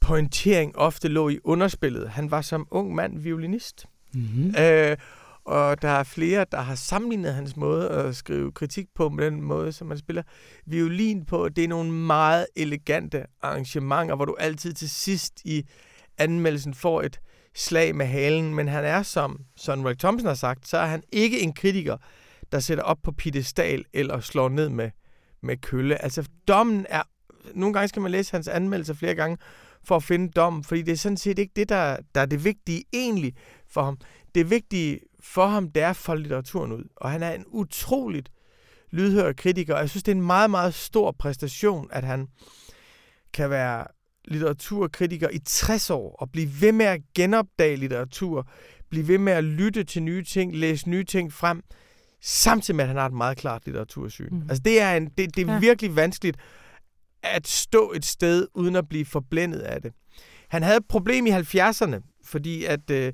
pointering ofte lå i underspillet. Han var som ung mand violinist. Mm-hmm. Øh, og der er flere, der har sammenlignet hans måde at skrive kritik på med den måde, som man spiller violin på. Det er nogle meget elegante arrangementer, hvor du altid til sidst i anmeldelsen får et slag med halen, men han er, som Søren Ulrik Thomsen har sagt, så er han ikke en kritiker, der sætter op på piedestal eller slår ned med, med kølle. Altså, dommen er... Nogle gange skal man læse hans anmeldelser flere gange for at finde dommen, fordi det er sådan set ikke det, der, der er det vigtige egentlig for ham. Det vigtige for ham, det er at folde litteraturen ud, og han er en utroligt lydhør kritiker, og jeg synes, det er en meget, meget stor præstation, at han kan være litteraturkritiker i tres år, og blive ved med at genopdage litteratur, blive ved med at lytte til nye ting, læse nye ting frem, samtidig med, at han har et meget klart litteratursyn. Mm. Altså, det er, en, det, det er ja. virkelig vanskeligt at stå et sted, uden at blive forblændet af det. Han havde et problem i halvfjerdserne, fordi at, øh,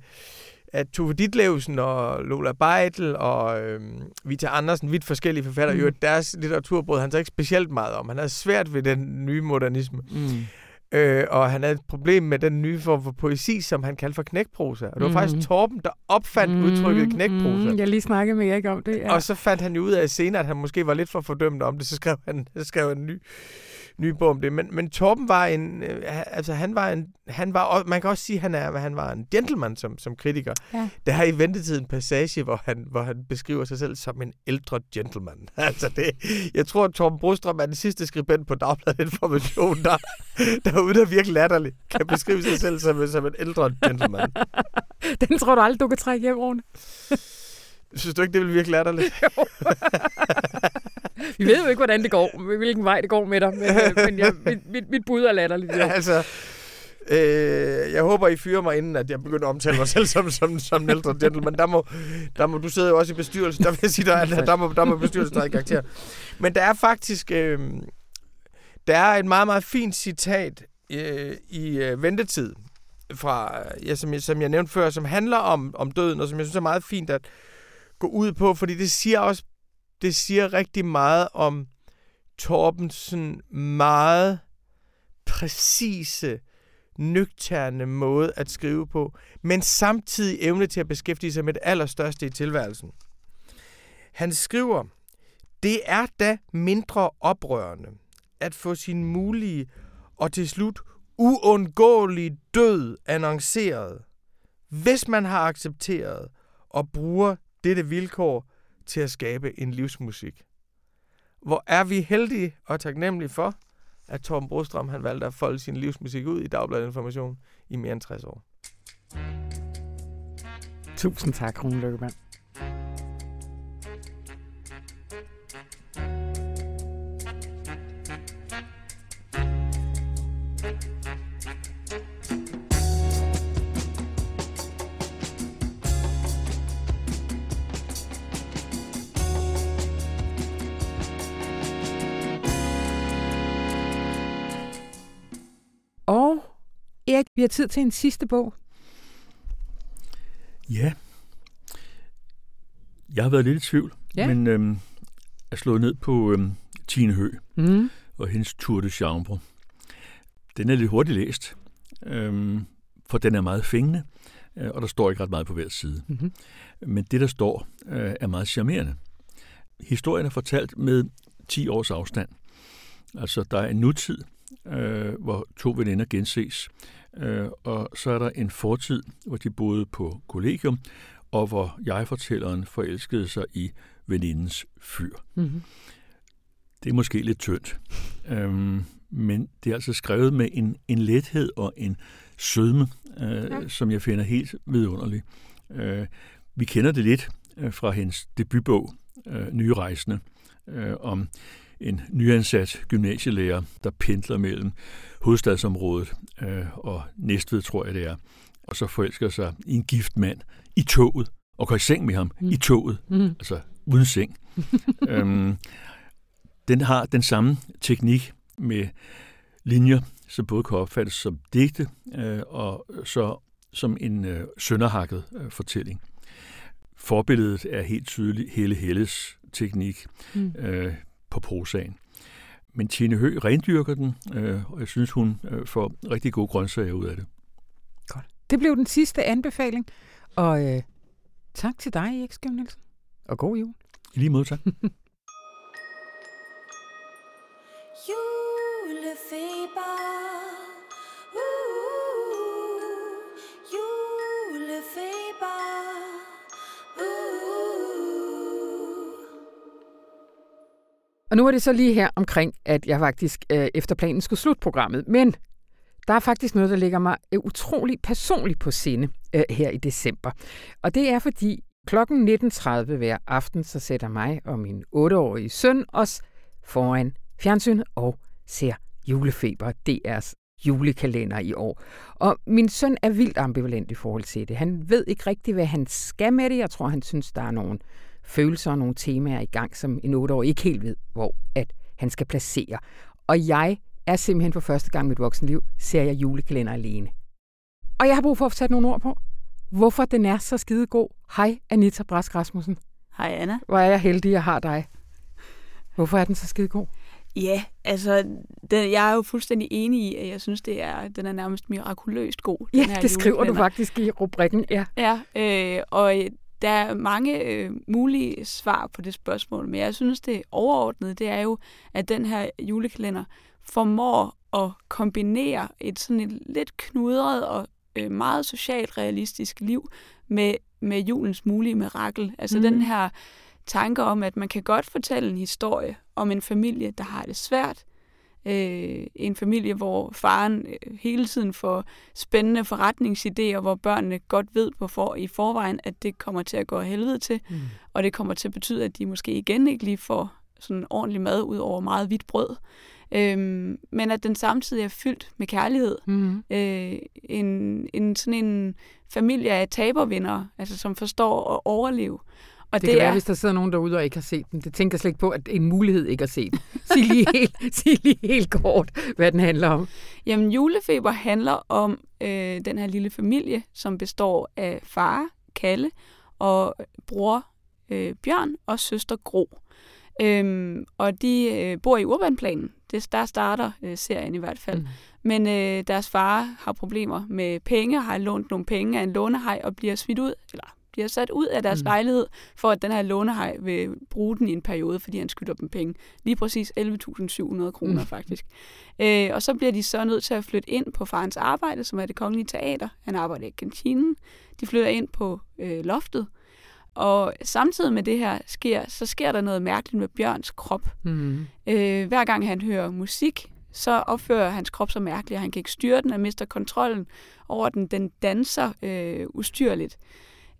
at Tove Ditlevsen og Lola Beitel og øh, Vita Andersen, vidt forskellige forfattere, mm. jo, deres litteratur brød han så ikke specielt meget om. Han havde svært ved den nye modernisme. Mm. Øh, og han havde et problem med den nye form for poesi, som han kaldte for knækprosa. Og det var mm-hmm. faktisk Torben, der opfandt mm-hmm. udtrykket knækprosa. Mm-hmm. Jeg lige snakkede med Erik om det, ja. Og så fandt han jo ud af senere, at han måske var lidt for fordømt om det, så skrev han, så skrev han en ny, ny bog om det. Men, men Torben var en... Øh, altså, han var en... Han var, man kan også sige, at han, er, han var en gentleman som, som kritiker. Ja. Der er i Ventetid en passage, hvor han, hvor han beskriver sig selv som en ældre gentleman. Altså, det... Jeg tror, at Torben Brostrøm er den sidste skribent på Dagbladet Information, der... der uden at virke latterlig, kan beskrive sig selv som, som en ældre gentleman. Den tror du aldrig, du kan trække hjem, Rune. Synes du ikke, det vil virke latterligt? Jo. Vi ved jo ikke, hvordan det går, hvilken vej det går med dig, men, men jeg, mit, mit bud er latterligt. Ja, altså, øh, jeg håber, I fyrer mig, inden at jeg begynder at omtale mig selv som, som, som en ældre gentleman. Der må, der må, du sidder jo også i bestyrelsen, der vil jeg sige, der, der, der, må, der må bestyrelsen trække karakter. Men der er faktisk... Øh, Der er et meget, meget fint citat øh, i øh, Ventetid, fra, ja, som, jeg, som jeg nævnte før, som handler om, om døden, og som jeg synes er meget fint at gå ud på, fordi det siger også det siger rigtig meget om Torbensen meget præcise, nøgterne måde at skrive på, men samtidig evne til at beskæftige sig med det allerstørste i tilværelsen. Han skriver, det er da mindre oprørende at få sin mulige og til slut uundgåelige død annonceret, hvis man har accepteret og bruger dette vilkår til at skabe en livsmusik. Hvor er vi heldige og taknemmelige for, at Torben Brostrøm han valgte at folde sin livsmusik ud i Dagbladet Information i mere end tres år. Tusind tak, Rune Lykkeberg. Erik, vi har tid til en sidste bog. Ja. Jeg har været lidt i tvivl, ja. men øhm, jeg slår ned på øhm, Tine Høgh mm. og hendes Tour de Chambre. Den er lidt hurtigt læst, øhm, for den er meget fængende, øh, og der står ikke ret meget på hver side. Mm-hmm. Men det, der står, øh, er meget charmerende. Historien er fortalt med ti års afstand. Altså, der er en nutid, Øh, hvor to veninder genses. Øh, og så er der en fortid, hvor de boede på kollegium, og hvor jeg-fortælleren forelskede sig i venindens fyr. Mm-hmm. Det er måske lidt tyndt, øh, men det er altså skrevet med en, en lethed og en sødme, øh, ja. som jeg finder helt vidunderlig. Øh, vi kender det lidt øh, fra hendes debutbog, øh, Nye Rejsende, øh, om en nyansat gymnasielærer, der pendler mellem hovedstadsområdet øh, og Næstved, tror jeg det er. og så forelsker sig i en gift mand i toget, og går i seng med ham mm. i toget, mm. altså uden seng. øhm, den har den samme teknik med linjer, som både kan opfattes som digte, øh, og så som en øh, sønderhakket øh, fortælling. Forbilledet er helt tydeligt Helle Helles teknik mm. øh, på prosaen. Men Tine Høgh rendyrker den, øh, og jeg synes, hun øh, får rigtig gode grøntsager ud af det. Godt. Det blev den sidste anbefaling, og øh, tak til dig, Erik Skyum-Nielsen. Og god jul. I lige måde, tak. Og nu er det så lige her omkring, at jeg faktisk øh, efter planen skulle slutte programmet. Men der er faktisk noget, der ligger mig utrolig personligt på sinde øh, her i december. Og det er fordi klokken nitten tredive hver aften, så sætter mig og min otteårige søn os foran fjernsynet og ser Julefeber, D R's julekalender i år. Og min søn er vildt ambivalent i forhold til det. Han ved ikke rigtig, hvad han skal med det. Jeg tror, han synes, der er nogen følelser og nogle temaer i gang, som en otteårig ikke helt ved, hvor at han skal placere. Og jeg er simpelthen for første gang i mit voksenliv, ser jeg julekalender alene. Og jeg har brug for at sætte nogle ord på, hvorfor den er så skidegod. Hej, Anita Brask Rasmussen. Hej, Anna. Hvor er jeg heldig, jeg har dig. Hvorfor er den så skidegod? Ja, altså, den, jeg er jo fuldstændig enig i, at jeg synes, det er, den er nærmest mirakuløst god. Ja, den her det skriver du faktisk i rubrikken, ja. Ja, øh, og der er mange øh, mulige svar på det spørgsmål, men jeg synes, det overordnede, det er jo, at den her julekalender formår at kombinere et sådan et lidt knudret og øh, meget socialt realistisk liv med, med julens mulige mirakel. Altså mm. den her tanker om, at man kan godt fortælle en historie om en familie, der har det svært. Øh, en familie, hvor faren hele tiden får spændende forretningsidéer, hvor børnene godt ved på for, i forvejen, at det kommer til at gå helvede til, mm. og det kommer til at betyde, at de måske igen ikke lige får sådan ordentlig mad ud over meget hvidt brød. Øh, men at den samtidig er fyldt med kærlighed. Mm. Øh, en, en, sådan en familie af tabervindere, altså, som forstår at overleve. Og det, det kan være, er... hvis der sidder nogen derude og ikke har set den. Det tænker jeg slet ikke på, at det er en mulighed ikke at se den. Sig lige helt, sig lige helt kort, hvad den handler om. Jamen, Julefeber handler om øh, den her lille familie, som består af far, Kalle, og bror øh, Bjørn og søster Gro. Øhm, og de øh, bor i urbanplanen. Det, der starter øh, serien i hvert fald. Mm. Men øh, deres far har problemer med penge, har lånt nogle penge af en lånehaj og bliver smidt ud, eller... bliver sat ud af deres mm. lejlighed, for at den her lånehaj vil bruge den i en periode, fordi han skylder dem penge. Lige præcis elleve tusind syv hundrede kroner, mm. faktisk. Øh, og så bliver de så nødt til at flytte ind på farens arbejde, som er Det Kongelige Teater. Han arbejder i kantinen. De flytter ind på øh, loftet. Og samtidig med det her sker, så sker der noget mærkeligt med Bjørns krop. Mm. Øh, hver gang han hører musik, så opfører hans krop så mærkeligt, og han kan ikke styre den, og mister kontrollen over den. Den danser øh, ustyrligt.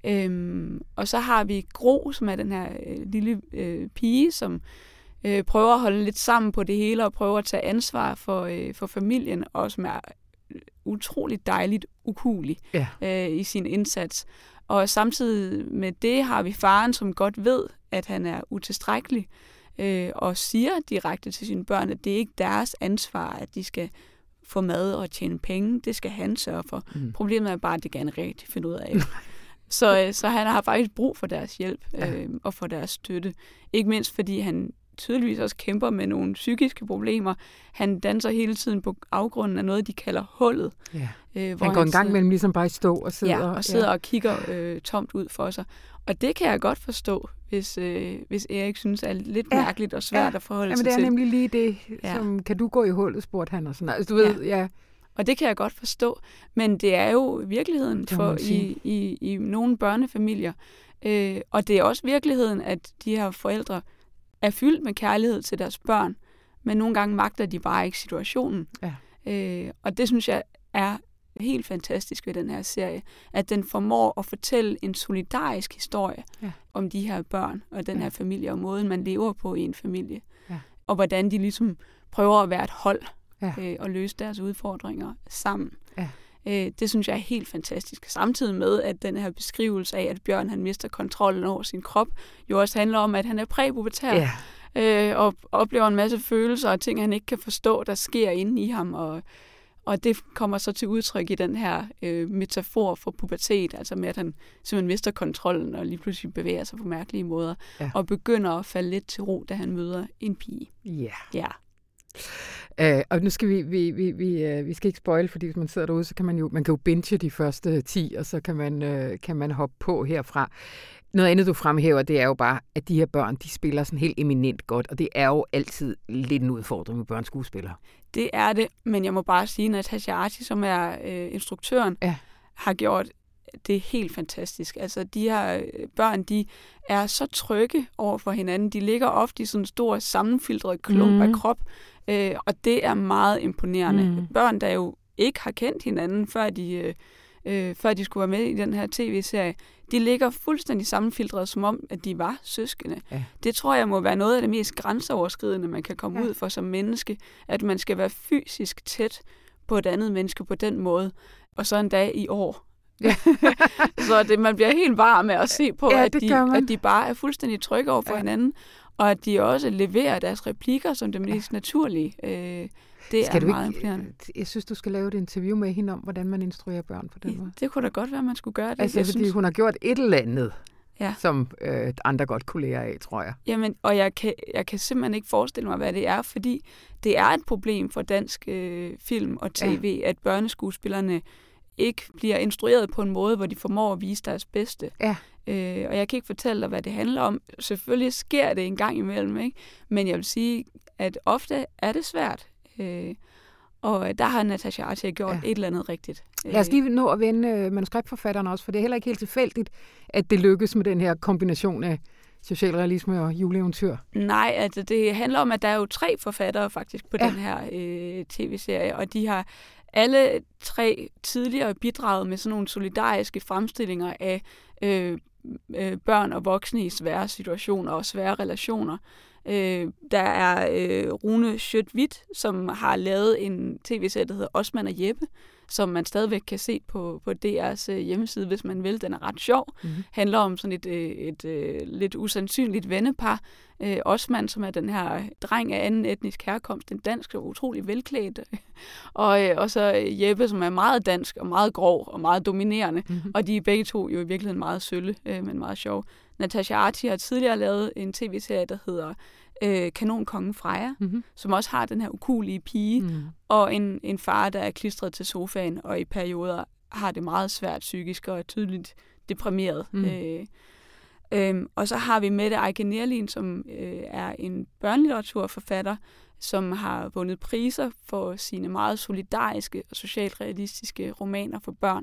Øhm, og så har vi Gro, som er den her øh, lille øh, pige, som øh, prøver at holde lidt sammen på det hele og prøver at tage ansvar for, øh, for familien, og som er utroligt dejligt ukulig ja. øh, i sin indsats. Og samtidig med det har vi faren, som godt ved, at han er utilstrækkelig, øh, og siger direkte til sine børn, at det ikke er deres ansvar, at de skal få mad og tjene penge. Det skal han sørge for. Mm. Problemet er bare, at det kan han rigtig finde ud af. Så, så han har faktisk brug for deres hjælp øh, og for deres støtte. Ikke mindst fordi han tydeligvis også kæmper med nogle psykiske problemer. Han danser hele tiden på afgrunden af noget, de kalder hullet. Ja. Øh, hvor han går han en gang sidder, mellem ligesom bare i stå og sidder, ja, og, sidder ja. og kigger øh, tomt ud for sig. Og det kan jeg godt forstå, hvis, øh, hvis Erik synes, er lidt ja. mærkeligt og svært ja. at forholde ja, sig til. Det er til. Nemlig lige det, ja. som kan du gå i hullet, spurgte han og sådan noget. Altså, du ved, ja. ja. Og det kan jeg godt forstå, men det er jo virkeligheden for i, i, i nogle børnefamilier. Øh, og det er også virkeligheden, at de her forældre er fyldt med kærlighed til deres børn, men nogle gange magter de bare ikke situationen. Ja. Øh, og det synes jeg er helt fantastisk ved den her serie, at den formår at fortælle en solidarisk historie ja. om de her børn og den ja. her familie, og måden man lever på i en familie. Ja. Og hvordan de ligesom prøver at være et hold. Ja. Øh, og løse deres udfordringer sammen. Ja. Det synes jeg er helt fantastisk. Samtidig med, at den her beskrivelse af, at Bjørn han mister kontrollen over sin krop, jo også handler om, at han er præpubertær. Yeah. Øh, og oplever en masse følelser og ting, han ikke kan forstå, der sker inde i ham. Og, og det kommer så til udtryk i den her øh, metafor for pubertet, altså med, at han simpelthen mister kontrollen og lige pludselig bevæger sig på mærkelige måder, ja. Og begynder at falde lidt til ro, da han møder en pige. Ja. Ja. Øh, og nu skal vi, vi, vi, vi, øh, vi skal ikke spoil, fordi hvis man sidder derude, så kan man jo, man kan jo binge de første ti, og så kan man, øh, kan man hoppe på herfra. Noget andet, du fremhæver, det er jo bare, at de her børn, de spiller sådan helt eminent godt, og det er jo altid lidt en udfordring med børnskuespillere. Det er det, men jeg må bare sige, at Natasja Arty, som er øh, instruktøren, ja. Har gjort det helt fantastisk. Altså, de her børn, de er så trygge over for hinanden. De ligger ofte i sådan en stor, sammenfiltret klump mm. af krop, øh, og det er meget imponerende. Mm. Børn, der jo ikke har kendt hinanden, før de... Øh, Øh, før de skulle være med i den her tv-serie, de ligger fuldstændig sammenfiltret, som om, at de var søskende. Ja. Det tror jeg må være noget af det mest grænseoverskridende, man kan komme ja. Ud for som menneske, at man skal være fysisk tæt på et andet menneske på den måde, og så en dag i år. Ja. Så det, man bliver helt varm af at se på, ja, at, de, at de bare er fuldstændig trygge over for ja. Hinanden, og at de også leverer deres replikker som det mest ja. Naturlige. Øh, Det skal er meget imponerende. Jeg synes, du skal lave et interview med hende om, hvordan man instruerer børn på den måde. Det kunne da godt være, man skulle gøre det. Altså, jeg fordi synes... hun har gjort et eller andet, ja. Som øh, andre godt kunne lære af, tror jeg. Jamen, og jeg kan, jeg kan simpelthen ikke forestille mig, hvad det er, fordi det er et problem for dansk øh, film og tv, ja. At børneskuespillerne ikke bliver instrueret på en måde, hvor de formår at vise deres bedste. Ja. Øh, og jeg kan ikke fortælle dig, hvad det handler om. Selvfølgelig sker det en gang imellem, ikke? Men jeg vil sige, at ofte er det svært. Øh, og der har Natasja Arty gjort ja. Et eller andet rigtigt. Lad os lige nå at vende manuskriptforfatteren også, for det er heller ikke helt tilfældigt, at det lykkes med den her kombination af socialrealisme og juleeventyr. Nej, altså det handler om, at der er jo tre forfattere faktisk på ja. Den her øh, tv-serie, og de har alle tre tidligere bidraget med sådan nogle solidariske fremstillinger af øh, øh, børn og voksne i svære situationer og svære relationer. Øh, der er øh, Rune Lykkeberg, som har lavet en tv-serie, der hedder Osman og Jeppe, som man stadigvæk kan se på, på D R's øh, hjemmeside, hvis man vil. Den er ret sjov. Mm-hmm. Handler om sådan et, et, et, et lidt usandsynligt vennepar. Øh, Osman, som er den her dreng af anden etnisk herkomst, en dansk og utrolig velklædt. og, øh, og så Jeppe, som er meget dansk og meget grov og meget dominerende. Mm-hmm. Og de er begge to jo i virkeligheden meget sølle, øh, men meget sjov. Natasja Arty har tidligere lavet en tv-serie, der hedder øh, Kanonkongen Freja, mm-hmm. som også har den her ukulige pige, mm. og en, en far, der er klistret til sofaen, og i perioder har det meget svært psykisk og er tydeligt deprimeret. Mm. Øh, øh, og så har vi Mette Eike Nerlin, som øh, er en børnelitteraturforfatter, som har vundet priser for sine meget solidariske og socialrealistiske romaner for børn.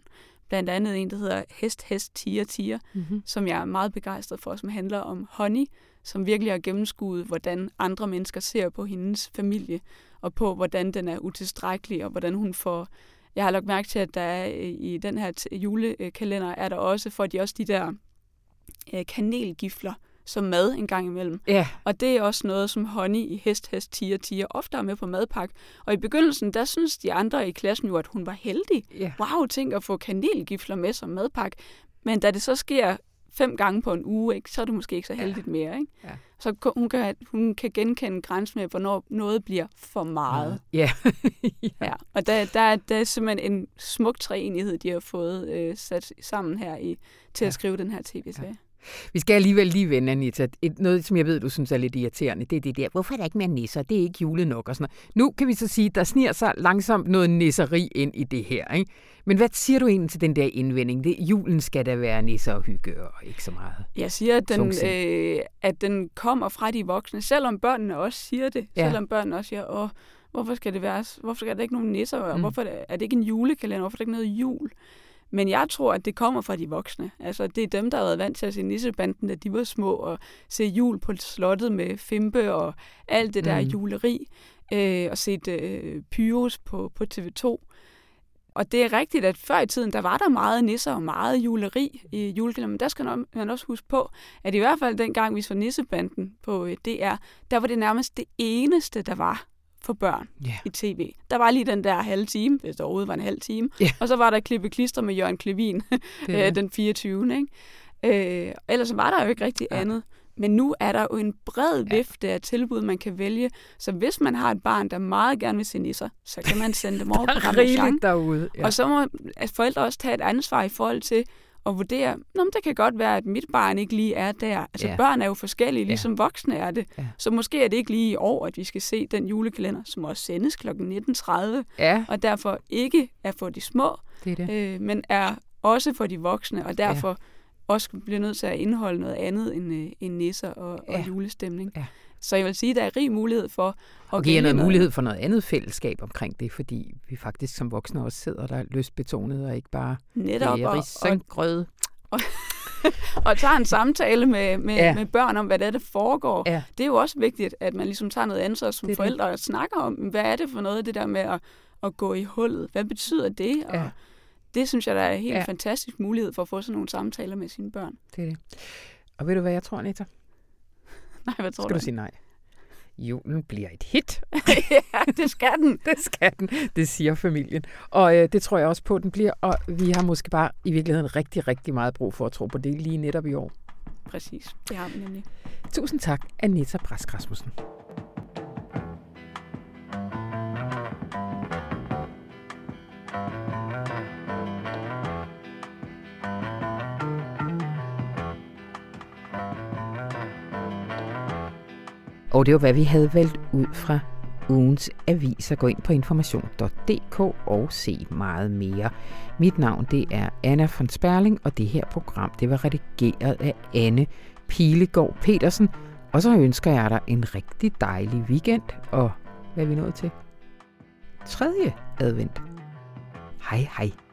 Blandt andet en, der hedder Hest, Hest, Tiger, Tiger, mm-hmm. som jeg er meget begejstret for, som handler om Honey, som virkelig har gennemskuet, hvordan andre mennesker ser på hendes familie, og på, hvordan den er utilstrækkelig, og hvordan hun får... Jeg har lagt mærke til, at der er, i den her t- julekalender er der også, for de også de der øh, kanelgifler som mad en gang imellem. Yeah. Og det er også noget, som Honey i Hest, Hest, Tiger, Tiger ofte er med på madpakke. Og i begyndelsen, der synes de andre i klassen jo, at hun var heldig. Yeah. Wow, tænk at få kanelgifler med som madpakke. Men da det så sker fem gange på en uge, ikke, så er det måske ikke så heldigt yeah. mere. Ikke? Yeah. Så hun kan, hun kan genkende grænsen med, hvornår noget bliver for meget. Yeah. yeah. Ja. Og der, der, der er simpelthen en smuk treenighed, de har fået øh, sat sammen her i, til yeah. at skrive den her tv-serie. Yeah. Vi skal alligevel lige vende, Anita. Et, noget, som jeg ved, du synes er lidt irriterende, det er det der, hvorfor er der ikke mere nisser? Det er ikke jule nok og sådan noget. Nu kan vi så sige, der sniger sig langsomt noget nisseri ind i det her. Ikke? Men hvad siger du egentlig til den der indvending? Det, julen skal da være nisser og hygge og ikke så meget. Jeg siger, at den, øh, at den kommer fra de voksne, selvom børnene også siger det. Ja. Selvom børnene også siger, åh, hvorfor skal det være? Hvorfor skal der ikke nogen nisser? Mm. Hvorfor er det ikke en julekalender? Hvorfor er det ikke noget jul? Men jeg tror, at det kommer fra de voksne. Altså, det er dem, der har været vant til at se nissebanden, da de var små, og se jul på slottet med fimpe og alt det der mm. juleri, øh, og set øh, pyros på, på T V to. Og det er rigtigt, at før i tiden, der var der meget nisser og meget juleri i julekalenderen, men der skal man også huske på, at i hvert fald dengang vi så nissebanden på D R, der var det nærmest det eneste, der var for børn yeah. i tv. Der var lige den der halve time, hvis der overhovedet var en halv time. Yeah. Og så var der klippe-klister med Jørgen Klevin den fireogtyvende Ikke? Øh, ellers var der jo ikke rigtig ja. andet. Men nu er der jo en bred vifte af tilbud, man kan vælge. Så hvis man har et barn, der meget gerne vil se nisser, så kan man sende dem over på Ramachan. Derude, ja. Og så må forældre også tage et ansvar i forhold til at vurdere, nå, men det kan godt være, at mit barn ikke lige er der. Altså ja. børn er jo forskellige, ligesom ja. voksne er det. Ja. Så måske er det ikke lige i år, at vi skal se den julekalender, som også sendes klokken nitten tredive Ja. Og derfor ikke er for de små, det det. Øh, men er også for de voksne, og derfor... Ja. også bliver nødt til at indeholde noget andet end, øh, end nisser og, ja. og julestemning. Ja. Så jeg vil sige, at der er rig mulighed for... Og giver noget mulighed for noget andet fællesskab omkring det, fordi vi faktisk som voksne også sidder der lystbetonet og ikke bare... Netop. Og, og, grød. Og, og tager en samtale med, med, ja. med børn om, hvad det er, der foregår. Ja. Det er jo også vigtigt, at man ligesom tager noget ansvar som det forældre det. og snakker om, hvad er det for noget, det der med at, at gå i hullet? Hvad betyder det? Og, ja. Det synes jeg, der er en helt ja. fantastisk mulighed for at få sådan nogle samtaler med sine børn. Det er det. Og ved du, hvad jeg tror, Anita? Nej, hvad tror skal du? Skal du sige nej? Julen bliver et hit. Ja, det skal den. Det skal den, det siger familien. Og øh, det tror jeg også på, at den bliver. Og vi har måske bare i virkeligheden rigtig, rigtig meget brug for at tro på det lige netop i år. Præcis, det har vi nemlig. Tusind tak, Anita Brask Rasmussen. Og det var, hvad vi havde valgt ud fra ugens aviser. Gå ind på information punktum d k og se meget mere. Mit navn, det er Anna von Sperling, og det her program, det var redigeret af Anne Pilegaard Petersen. Og så ønsker jeg dig en rigtig dejlig weekend, og hvad er vi nået til? Tredje advent. Hej hej.